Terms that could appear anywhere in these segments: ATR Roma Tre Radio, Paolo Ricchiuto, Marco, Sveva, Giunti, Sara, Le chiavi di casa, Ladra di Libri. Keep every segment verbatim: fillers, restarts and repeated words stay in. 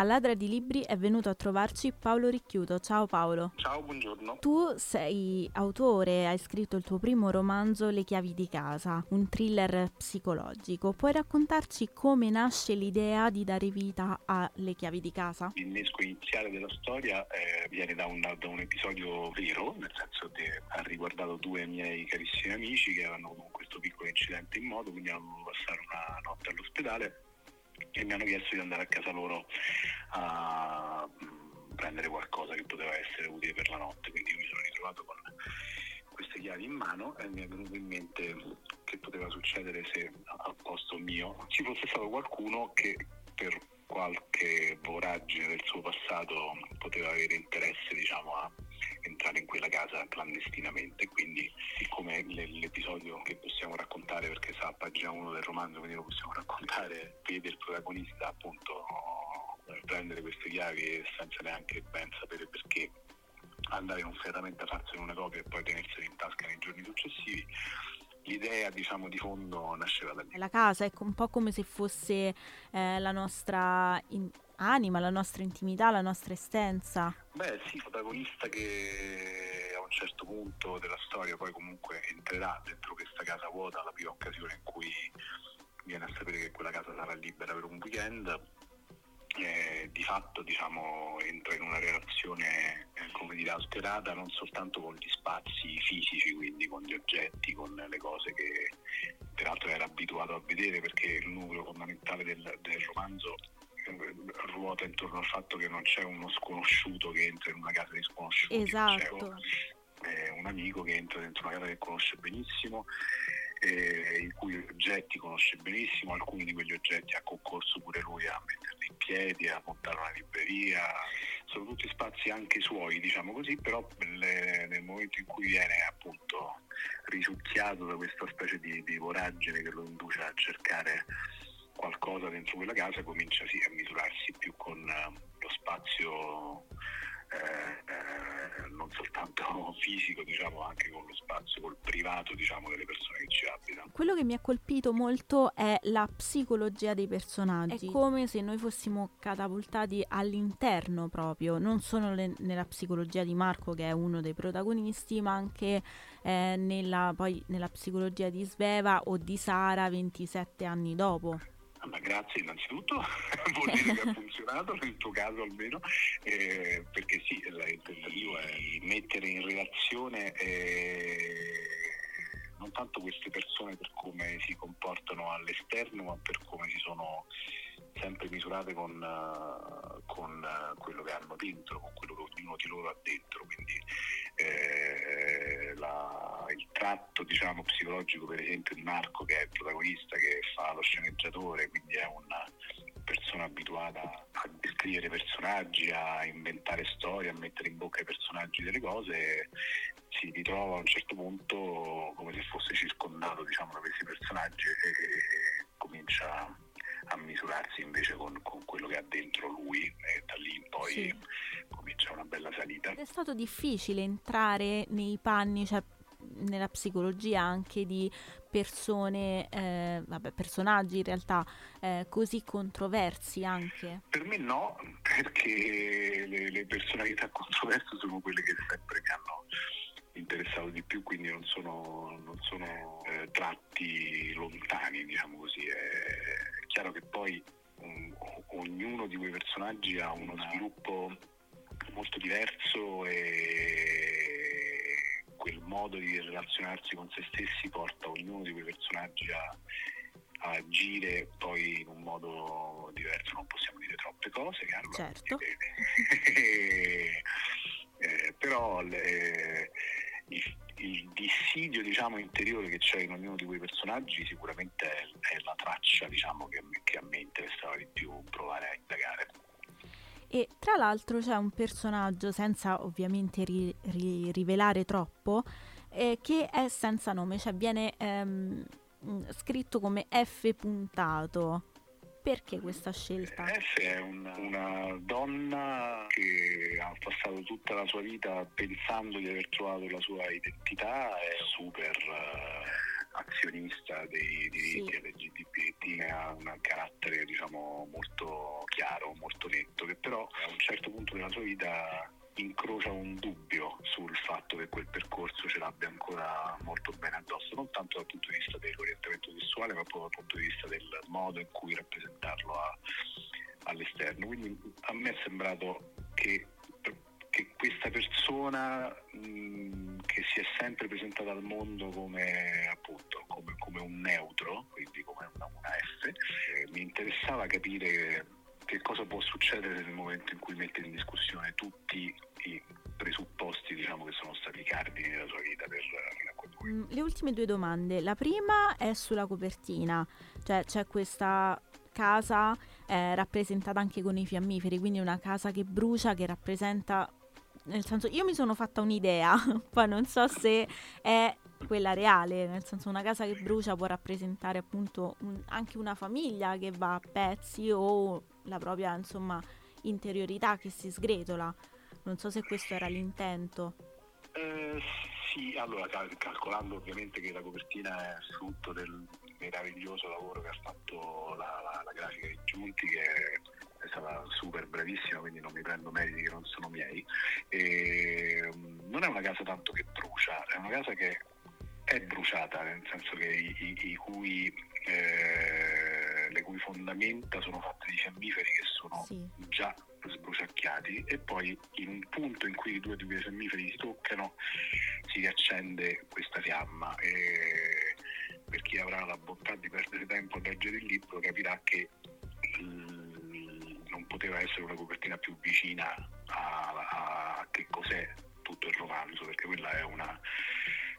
A Ladra di Libri è venuto a trovarci Paolo Ricchiuto. Ciao Paolo. Ciao, buongiorno. Tu sei autore, hai scritto il tuo primo romanzo Le chiavi di casa, un thriller psicologico. Puoi raccontarci come nasce l'idea di dare vita a Le chiavi di casa? L'innesco iniziale della storia eh, viene da un, da un episodio vero, nel senso che ha riguardato due miei carissimi amici che avevano avuto questo piccolo incidente in moto, quindi hanno dovuto passare una notte all'ospedale e mi hanno chiesto di andare a casa loro a prendere qualcosa che poteva essere utile per la notte, quindi io mi sono ritrovato con queste chiavi in mano e mi è venuto in mente che poteva succedere se al posto mio ci fosse stato qualcuno che per qualche voragine del suo passato poteva avere interesse, diciamo, a entrare in quella casa clandestinamente. Quindi, siccome l'episodio che possiamo raccontare, perché sa pagina uno del romanzo, quindi lo possiamo raccontare, vede il protagonista appunto prendere queste chiavi e senza neanche ben sapere perché andare confiatamente a farsene una copia e poi tenersene in tasca nei giorni successivi, l'idea, diciamo, di fondo nasceva da lì. La casa è un po' come se fosse eh, la nostra in- anima, la nostra intimità, la nostra essenza. Beh sì, il protagonista che a un certo punto della storia poi comunque entrerà dentro questa casa vuota alla prima occasione in cui viene a sapere che quella casa sarà libera per un weekend, eh, di fatto, diciamo, entra in una relazione eh, come dire alterata, non soltanto con gli spazi fisici, quindi con gli oggetti, con le cose che peraltro era abituato a vedere, perché il nucleo fondamentale del, del romanzo ruota intorno al fatto che non c'è uno sconosciuto che entra in una casa di sconosciuti. Esatto. C'è un amico che entra dentro una casa che conosce benissimo, eh, i cui oggetti conosce benissimo, alcuni di quegli oggetti ha concorso pure lui a metterli in piedi, a montare una libreria. Sono tutti spazi anche suoi, diciamo così, però le, nel momento in cui viene appunto risucchiato da questa specie di, di voragine che lo induce a cercare qualcosa dentro quella casa, comincia sì a misurarsi più con lo spazio eh, eh, non soltanto fisico, diciamo, anche con lo spazio, col privato, diciamo, delle persone che ci abitano. Quello che mi ha colpito molto è la psicologia dei personaggi. È come se noi fossimo catapultati all'interno proprio, non solo le, nella psicologia di Marco, che è uno dei protagonisti, ma anche eh, nella, poi, nella psicologia di Sveva o di Sara ventisette anni dopo. Ma grazie innanzitutto, vuol dire che ha funzionato nel tuo caso almeno, eh, perché sì, il tentativo è mettere in relazione eh, non tanto queste persone per come si comportano all'esterno, ma per come si sono sempre misurate con, uh, con uh, quello che hanno dentro, con quello che ognuno di loro ha dentro. Quindi eh, la, il tratto, diciamo, psicologico, per esempio, di Marco, che è il protagonista, che fa lo sceneggiatore, quindi è una persona abituata a descrivere personaggi, a inventare storie, a mettere in bocca ai personaggi delle cose, si ritrova a un certo punto come se fosse circondato, diciamo, da questi personaggi e, e comincia a misurarsi invece con, con quello che ha dentro lui, e da lì in poi sì, comincia una bella salita. È stato difficile entrare nei panni, cioè nella psicologia anche di persone, eh, vabbè, personaggi in realtà eh, così controversi anche? Per me no, perché le, le personalità controverse sono quelle che sempre mi hanno interessato di più, quindi non sono, non sono eh, tratti lontani, diciamo così. È chiaro che poi um, ognuno di quei personaggi ha uno sviluppo molto diverso e quel modo di relazionarsi con se stessi porta ognuno di quei personaggi a, a agire poi in un modo diverso. Non possiamo dire troppe cose, Carlo. Certo. eh, però le, Il, il dissidio, diciamo, interiore che c'è in ognuno di quei personaggi sicuramente è, è la traccia, diciamo, che, che a me interessava di più provare a indagare. E tra l'altro c'è un personaggio, senza ovviamente ri, ri, rivelare troppo, eh, che è senza nome, cioè viene ehm, scritto come F puntato. Perché questa scelta? F è un, una donna che ha passato tutta la sua vita pensando di aver trovato la sua identità, è super uh, azionista dei diritti L G B T, sì. Ha un carattere diciamo molto chiaro, molto netto, che però a un certo punto della sua vita incrocia un dubbio sul fatto che quel percorso ce l'abbia ancora molto bene addosso, non tanto dal punto di vista dell'orientamento sessuale ma proprio dal punto di vista del modo in cui rappresentarlo a, all'esterno. Quindi a me è sembrato che, che questa persona mh, che si è sempre presentata al mondo come appunto come, come un neutro, quindi come una, una F, eh, mi interessava capire che cosa può succedere nel momento in cui mette in discussione tutti i presupposti, diciamo, che sono stati i cardini della sua vita per fino a quel momento. Le ultime due domande. La prima è sulla copertina, cioè c'è questa casa eh, rappresentata anche con i fiammiferi, quindi una casa che brucia, che rappresenta, nel senso, io mi sono fatta un'idea, poi non so se è quella reale, nel senso una casa che brucia può rappresentare appunto un, anche una famiglia che va a pezzi o la propria insomma interiorità che si sgretola. Non so se questo era l'intento. Eh, sì, allora cal- calcolando ovviamente che la copertina è frutto del meraviglioso lavoro che ha fatto la, la, la grafica di Giunti, che è, è stata super bravissima, quindi non mi prendo meriti che non sono miei. E, non è una casa tanto che brucia, è una casa che è bruciata, nel senso che i, i, i cui eh, le cui fondamenta sono fatte di fiammiferi che sono sì. già sbruciacchiati, e poi in un punto in cui i due tipi di fiammiferi si toccano si riaccende questa fiamma, e per chi avrà la bontà di perdere tempo a leggere il libro capirà che mh, non poteva essere una copertina più vicina a, a, a che cos'è tutto il romanzo, perché quella è una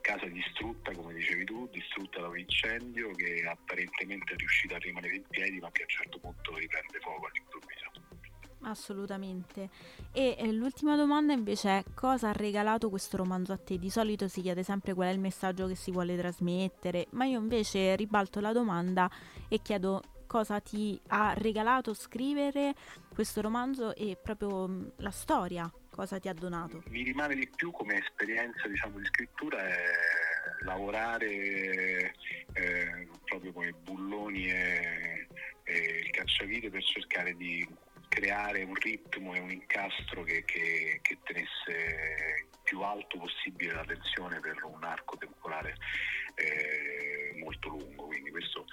casa distrutta, come dicevi tu, distrutta da un incendio, che apparentemente è riuscita a rimanere in piedi ma che a un certo punto riprende fuoco all'improvviso. Assolutamente. E eh, l'ultima domanda invece è: cosa ha regalato questo romanzo a te? Di solito si chiede sempre qual è il messaggio che si vuole trasmettere, ma io invece ribalto la domanda e chiedo cosa ti ha regalato scrivere questo romanzo e proprio mh, la storia. Cosa ti ha donato? Mi rimane di più come esperienza, diciamo, di scrittura è lavorare eh, proprio come Bulloni e, e il Cacciavite per cercare di creare un ritmo e un incastro che, che, che tenesse più alto possibile la tensione per un arco temporale eh, molto lungo. Quindi questo,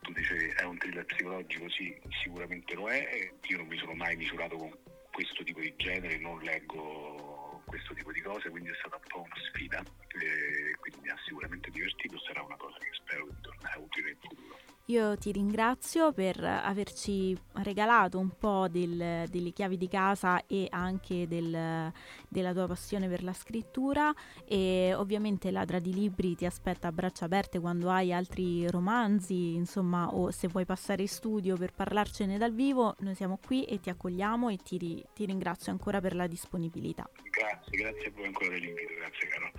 tu dicevi, è un thriller psicologico? Sì, sicuramente lo è. Io non mi sono mai misurato con questo tipo di genere, non leggo questo tipo di cose, quindi è stata un po' una sfida, e quindi mi ha sicuramente divertito, sarà una cosa che spero che tornerà utile in futuro. Io ti ringrazio per averci regalato un po' del, delle chiavi di casa e anche del, della tua passione per la scrittura, e ovviamente Ladra di Libri ti aspetta a braccia aperte quando hai altri romanzi, insomma, o se vuoi passare in studio per parlarcene dal vivo, noi siamo qui e ti accogliamo, e ti, ti ringrazio ancora per la disponibilità. Grazie, grazie a voi ancora dell'invito, grazie caro.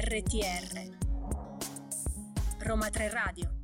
A T R Roma Tre Radio.